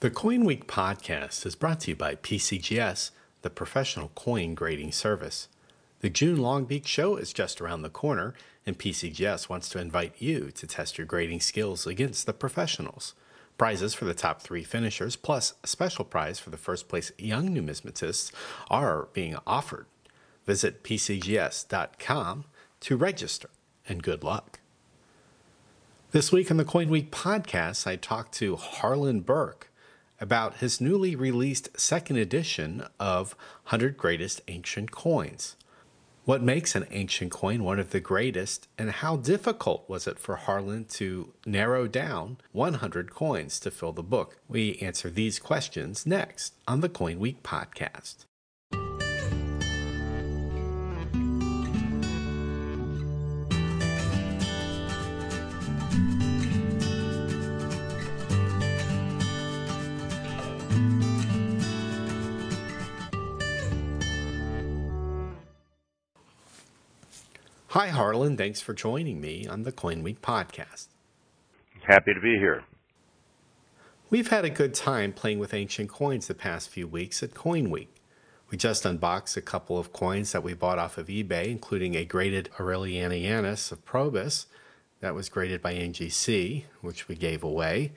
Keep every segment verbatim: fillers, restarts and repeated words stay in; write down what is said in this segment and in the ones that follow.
The Coin Week podcast is brought to you by P C G S, the professional coin grading service. The June Long Beach show is just around the corner, and P C G S wants to invite you to test your grading skills against the professionals. Prizes for the top three finishers, plus a special prize for the first place young numismatists, are being offered. Visit P C G S dot com to register, and good luck. This week on the Coin Week podcast, I talked to Harlan Burke about his newly released second edition of one hundred Greatest Ancient Coins. What makes an ancient coin one of the greatest, and how difficult was it for Harlan to narrow down one hundred coins to fill the book? We answer these questions next on the Coin Week podcast. Hi, Harlan. Thanks for joining me on the Coin Week podcast. Happy to be here. We've had a good time playing with ancient coins the past few weeks at Coin Week. We just unboxed a couple of coins that we bought off of eBay, including a graded Aurelianianus of Probus that was graded by N G C, which we gave away.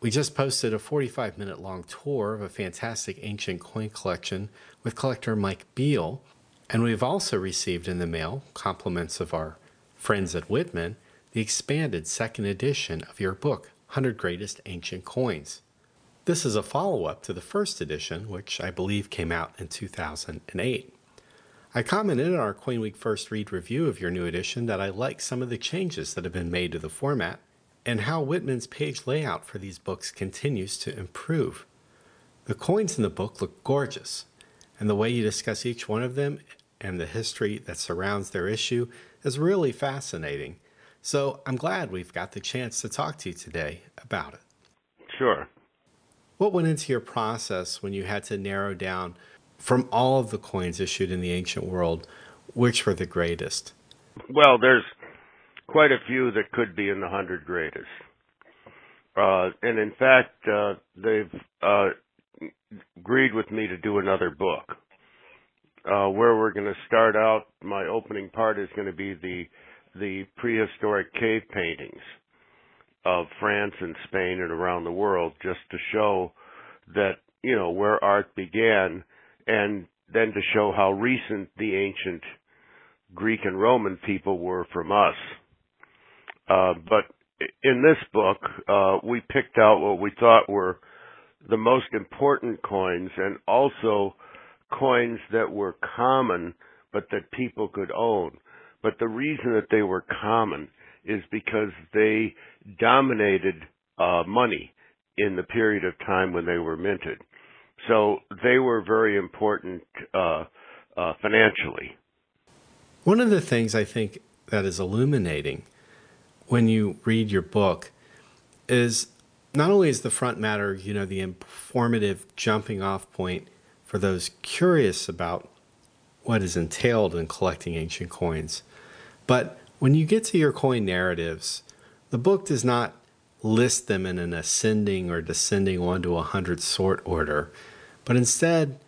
We just posted a forty-five minute long tour of a fantastic ancient coin collection with collector Mike Beal. And we've also received in the mail, compliments of our friends at Whitman, the expanded second edition of your book, one hundred Greatest Ancient Coins. This is a follow-up to the first edition, which I believe came out in two thousand eight. I commented in our Coin Week First Read review of your new edition that I like some of the changes that have been made to the format and how Whitman's page layout for these books continues to improve. The coins in the book look gorgeous, and the way you discuss each one of them and the history that surrounds their issue is really fascinating. So I'm glad we've got the chance to talk to you today about it. Sure. What went into your process when you had to narrow down from all of the coins issued in the ancient world, which were the greatest? Well, there's quite a few that could be in the hundred greatest. Uh, and in fact, uh, they've... Uh, agreed with me to do another book. Uh, where we're going to start out, my opening part is going to be the the prehistoric cave paintings of France and Spain and around the world, just to show that, you know, where art began, and then to show how recent the ancient Greek and Roman people were from us. Uh, but in this book, uh, we picked out what we thought were the most important coins, and also coins that were common but that people could own. But the reason that they were common is because they dominated uh, money in the period of time when they were minted. So they were very important uh, uh, financially. One of the things I think that is illuminating when you read your book is not only is the front matter, you know, the informative jumping off point for those curious about what is entailed in collecting ancient coins, but when you get to your coin narratives, the book does not list them in an ascending or descending one to a hundred sort order, but instead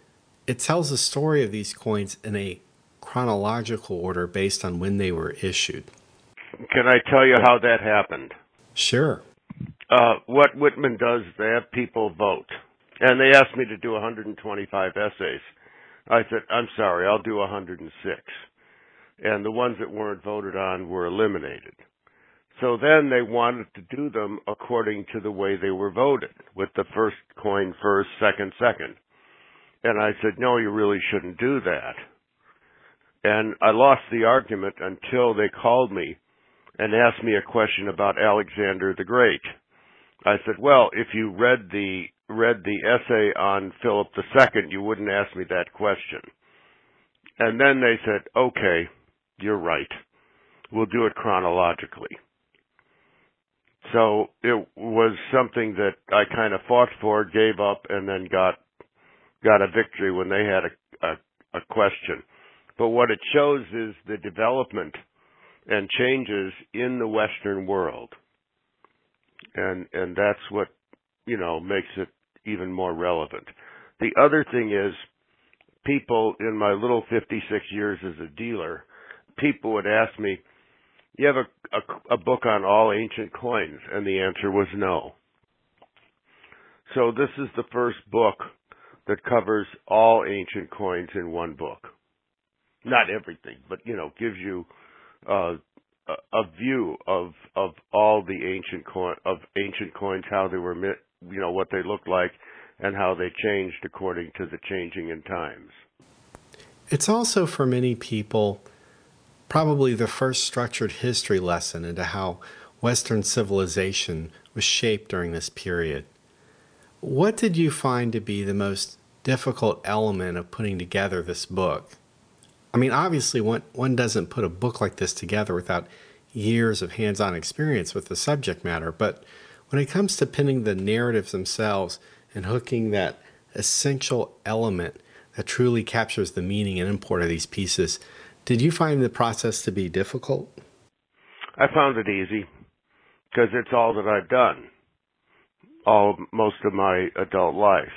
it tells the story of these coins in a chronological order based on when they were issued. Can I tell you how that happened? Sure. Uh, what Whitman does, they have people vote. And they asked me to do one hundred twenty-five essays. I said, I'm sorry, I'll do one hundred six. And the ones that weren't voted on were eliminated. So then they wanted to do them according to the way they were voted, with the first coin first, second, second. And I said, no, you really shouldn't do that. And I lost the argument until they called me and asked me a question about Alexander the Great. I said, well, if you read the read the essay on Philip the Second, you wouldn't ask me that question. And then they said, okay, you're right. We'll do it chronologically. So it was something that I kind of fought for, gave up, and then got got a victory when they had a, a, a question. But what it shows is the development and changes in the Western world. And and that's what you know, makes it even more relevant. The other thing is, people in my little fifty-six years as a dealer, people would ask me, do you have a, a, a book on all ancient coins? And the answer was no. So this is the first book that covers all ancient coins in one book. Not everything, but, you know, gives you uh, a, a view of of all the ancient coin, of ancient coins, how they were, you know, what they looked like, and how they changed according to the changing in times. It's also, for many people, probably the first structured history lesson into how Western civilization was shaped during this period. What did you find to be the most difficult element of putting together this book? I mean, obviously one, one doesn't put a book like this together without years of hands-on experience with the subject matter, but when it comes to pinning the narratives themselves and hooking that essential element that truly captures the meaning and import of these pieces, did you find the process to be difficult? I found it easy because it's all that I've done all most of my adult life.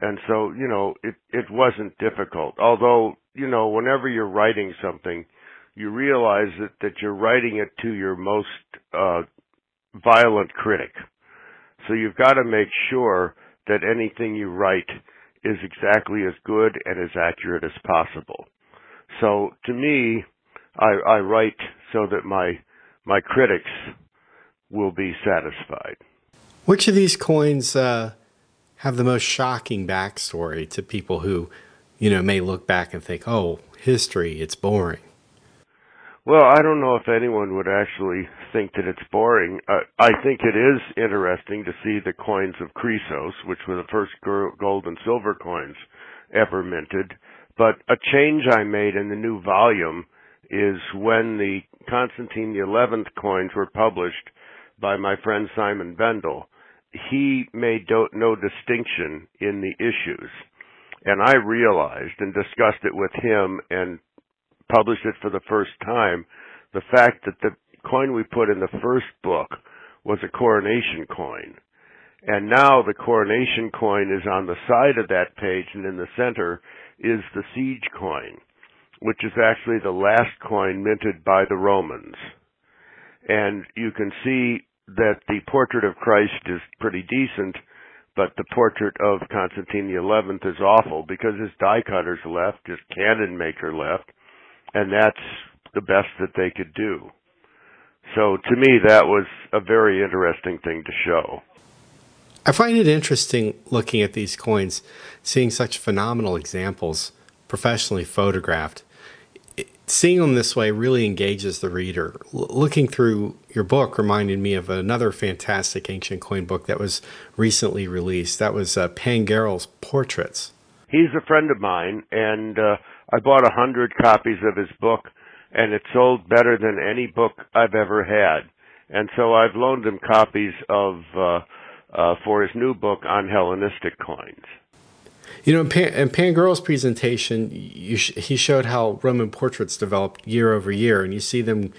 And so, you know, it, it wasn't difficult. Although, you know, whenever you're writing something, you realize that, that you're writing it to your most uh, violent critic. So you've got to make sure that anything you write is exactly as good and as accurate as possible. So to me, I, I write so that my my critics will be satisfied. Which of these coins uh, have the most shocking backstory to people who, you know, may look back and think, "Oh, history, it's boring"? Well, I don't know if anyone would actually think that it's boring. Uh, I think it is interesting to see the coins of Crisos, which were the first gold and silver coins ever minted. But a change I made in the new volume is when the Constantine the eleventh coins were published by my friend Simon Bendel, he made do- no distinction in the issues. And I realized and discussed it with him and published it for the first time, the fact that the coin we put in the first book was a coronation coin. And now the coronation coin is on the side of that page, and in the center is the siege coin, which is actually the last coin minted by the Romans. And you can see that the portrait of Christ is pretty decent, but the portrait of Constantine the eleventh is awful because his die cutter's left, his cannon maker left, and that's the best that they could do. So to me, that was a very interesting thing to show. I find it interesting looking at these coins, seeing such phenomenal examples professionally photographed. It, seeing them this way really engages the reader. L- looking through your book reminded me of another fantastic ancient coin book that was recently released. That was uh, Pangerl's Portraits. He's a friend of mine, and uh, I bought a hundred copies of his book, and it sold better than any book I've ever had. And so I've loaned him copies of... Uh, Uh, for his new book on Hellenistic coins. You know, in, Pan, in Pangerl's presentation, you sh- he showed how Roman portraits developed year over year, and you see them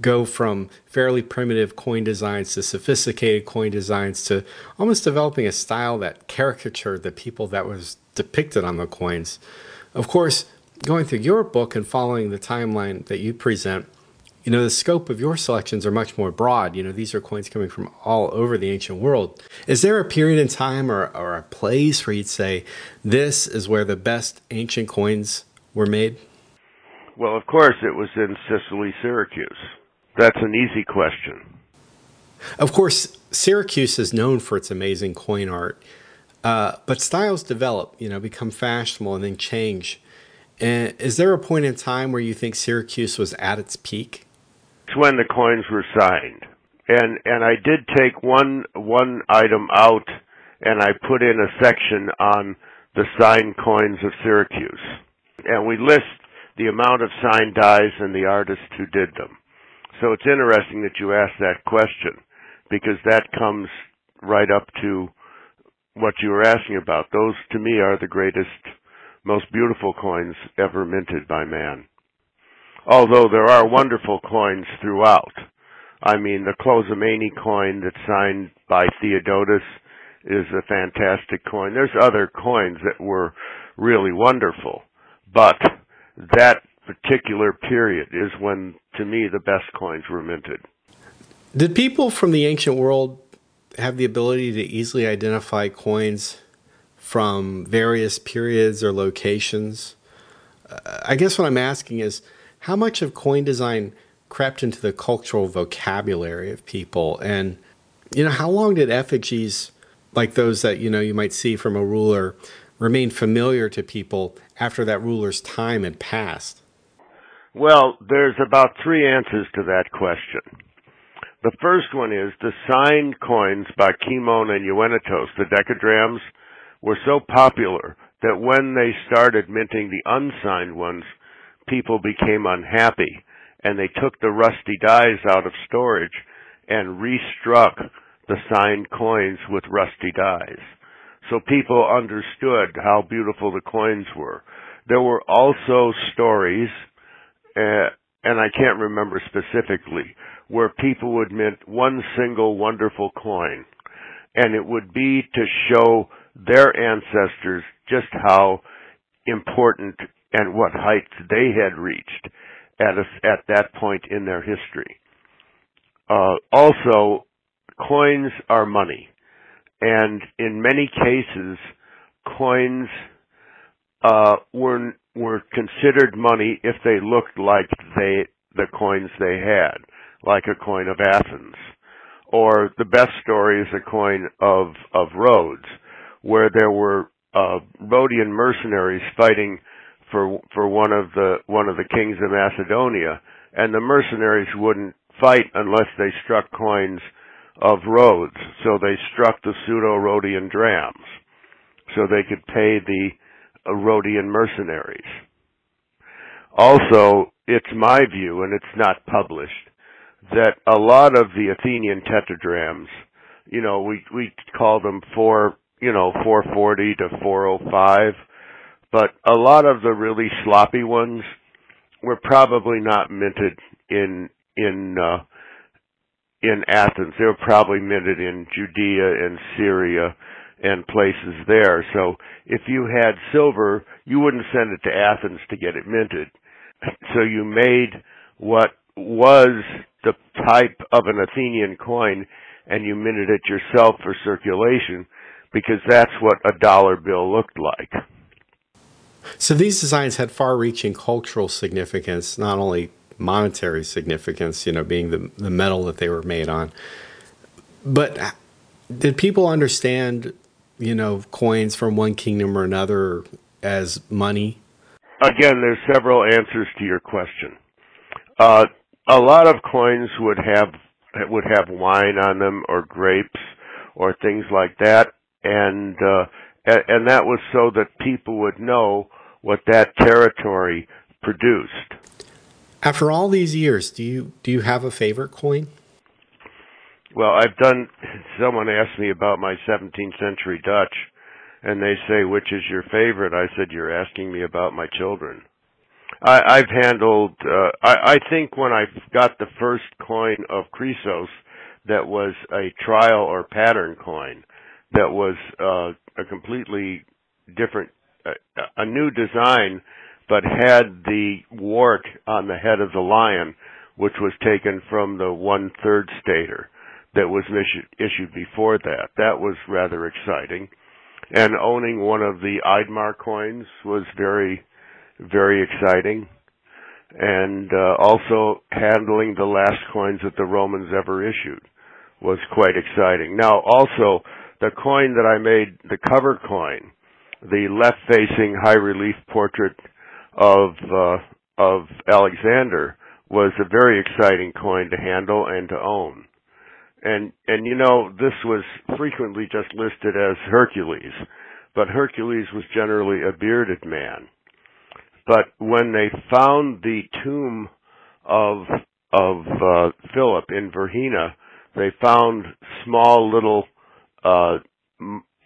go from fairly primitive coin designs to sophisticated coin designs to almost developing a style that caricatured the people that was depicted on the coins. Of course, going through your book and following the timeline that you present, you know, the scope of your selections are much more broad. You know, these are coins coming from all over the ancient world. Is there a period in time or, or a place where you'd say this is where the best ancient coins were made? Well, of course, it was in Sicily, Syracuse. That's an easy question. Of course, Syracuse is known for its amazing coin art, uh, but styles develop, you know, become fashionable and then change. And is there a point in time where you think Syracuse was at its peak? It's when the coins were signed. And and I did take one one item out, and I put in a section on the signed coins of Syracuse. And we list the amount of signed dies and the artists who did them. So it's interesting that you ask that question, because that comes right up to what you were asking about. Those, to me, are the greatest, most beautiful coins ever minted by man. Although there are wonderful coins throughout. I mean, the Clazomenae coin that's signed by Theodotus is a fantastic coin. There's other coins that were really wonderful, but that particular period is when, to me, the best coins were minted. Did people from the ancient world have the ability to easily identify coins from various periods or locations? Uh, I guess what I'm asking is, how much of coin design crept into the cultural vocabulary of people? And, you know, how long did effigies like those that, you know, you might see from a ruler remain familiar to people after that ruler's time had passed? Well, there's about three answers to that question. The first one is the signed coins by Kimon and Euainetos, the decadrams, were so popular that when they started minting the unsigned ones, people became unhappy, and they took the rusty dies out of storage and restruck the signed coins with rusty dies. So people understood how beautiful the coins were. There were also stories, uh, and I can't remember specifically, where people would mint one single wonderful coin, and it would be to show their ancestors just how important and what heights they had reached at a, at that point in their history. Uh, also, coins are money. And in many cases, coins uh, were were considered money if they looked like they the coins they had, like a coin of Athens, or the best story is a coin of of Rhodes, where there were uh, Rhodian mercenaries fighting for for one of the one of the kings of Macedonia, and the mercenaries wouldn't fight unless they struck coins of Rhodes, so they struck the pseudo-Rhodian drams, so they could pay the uh, Rhodian mercenaries. Also, it's my view, and it's not published, that a lot of the Athenian tetradrams, you know, we we call them four, you know, four forty to four oh five, but a lot of the really sloppy ones were probably not minted in in uh, in Athens. They were probably minted in Judea and Syria and places there. So if you had silver, you wouldn't send it to Athens to get it minted. So you made what was the type of an Athenian coin, and you minted it yourself for circulation, because that's what a dollar bill looked like. So these designs had far-reaching cultural significance, not only monetary significance, you know, being the, the metal that they were made on. But did people understand, you know, coins from one kingdom or another as money? Again, there's several answers to your question. Uh, a lot of coins would have would have wine on them, or grapes, or things like that, and uh, and that was so that people would know what that territory produced. After all these years, do you do you have a favorite coin? Well, I've done, someone asked me about my seventeenth century Dutch, and they say, which is your favorite? I said, you're asking me about my children. I, I've handled, uh, I, I think when I got the first coin of Crisos, that was a trial or pattern coin, that was uh, a completely different, uh, a new design, but had the wart on the head of the lion, which was taken from the one-third stater that was issued before that. That was rather exciting. And owning one of the Eidmar coins was very, very exciting. And uh, also handling the last coins that the Romans ever issued was quite exciting. Now, also, the coin that I made, the cover coin, the left-facing high-relief portrait of uh, of Alexander, was a very exciting coin to handle and to own. And, and you know, this was frequently just listed as Hercules, but Hercules was generally a bearded man. But when they found the tomb of of uh, Philip in Vergina, they found small little uh,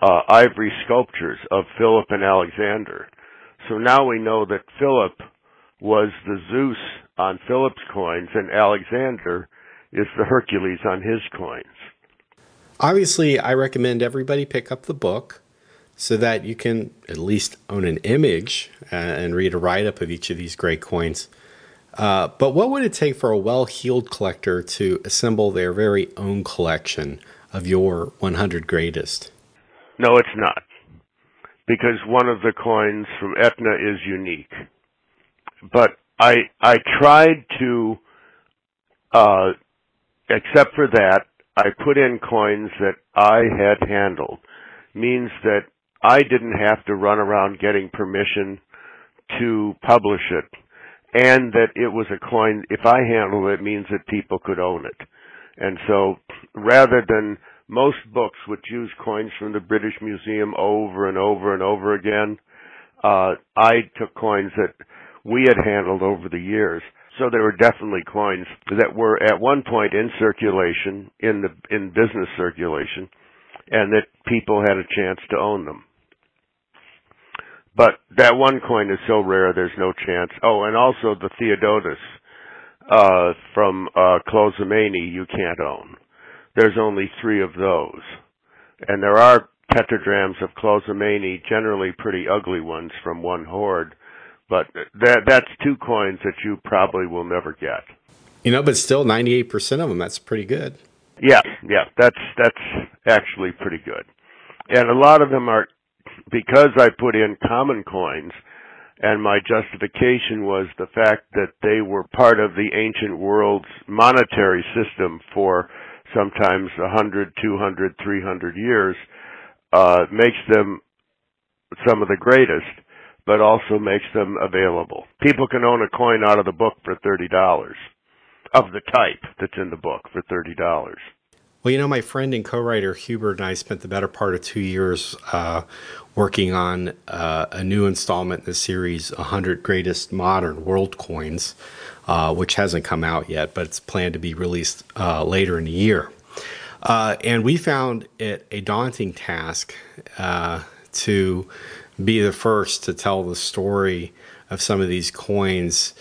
uh, ivory sculptures of Philip and Alexander. So now we know that Philip was the Zeus on Philip's coins, and Alexander is the Hercules on his coins. Obviously, I recommend everybody pick up the book so that you can at least own an image and read a write-up of each of these great coins. Uh, but what would it take for a well-heeled collector to assemble their very own collection of your one hundred greatest? No, it's not. Because one of the coins from Aetna is unique. But I I tried to, uh, except for that, I put in coins that I had handled. Means that I didn't have to run around getting permission to publish it. And that it was a coin, if I handled it, it means that people could own it. And so, rather than most books which use coins from the British Museum over and over and over again, uh, I took coins that we had handled over the years. So there were definitely coins that were at one point in circulation, in the in business circulation, and that people had a chance to own them. But that one coin is so rare, there's no chance. Oh, and also the Theodotus uh, from uh, Clazomenae you can't own. There's only three of those. And there are tetradrachms of Clazomenae, generally pretty ugly ones from one hoard. But that that's two coins that you probably will never get. You know, but still ninety-eight percent of them, that's pretty good. Yeah, yeah, that's that's actually pretty good. And a lot of them are, because I put in common coins, and my justification was the fact that they were part of the ancient world's monetary system for sometimes one hundred, two hundred, three hundred years, uh, makes them some of the greatest, but also makes them available. People can own a coin out of the book for thirty dollars. Of the type that's in the book for thirty dollars. Well, you know, my friend and co-writer Hubert and I spent the better part of two years uh, working on uh, a new installment in the series, one hundred Greatest Modern World Coins, uh, which hasn't come out yet, but it's planned to be released uh, later in the year. Uh, and we found it a daunting task uh, to be the first to tell the story of some of these coins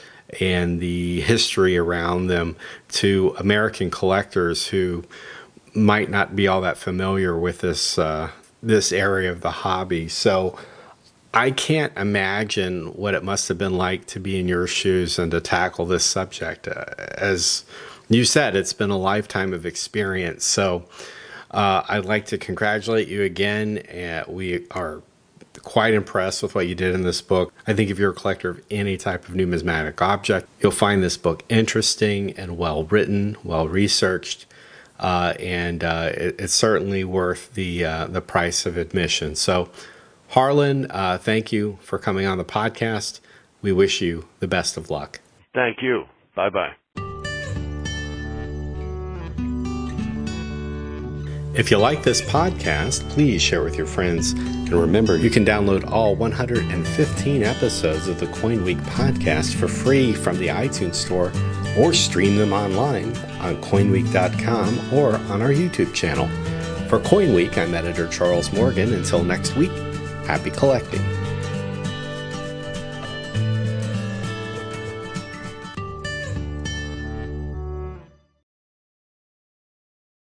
and the history around them to American collectors who might not be all that familiar with this uh, this area of the hobby. So I can't imagine what it must have been like to be in your shoes and to tackle this subject. Uh, as you said, it's been a lifetime of experience. So uh, I'd like to congratulate you again. Uh, we are quite impressed with what you did in this book. I think if you're a collector of any type of numismatic object, you'll find this book interesting and well-written, well-researched, uh, and uh, it, it's certainly worth the, uh, the price of admission. So, Harlan, uh, thank you for coming on the podcast. We wish you the best of luck. Thank you. Bye-bye. If you like this podcast, please share with your friends. And remember, you can download all one hundred fifteen episodes of the Coin Week podcast for free from the iTunes Store or stream them online on coin week dot com or on our YouTube channel. For Coin Week, I'm editor Charles Morgan. Until next week, happy collecting.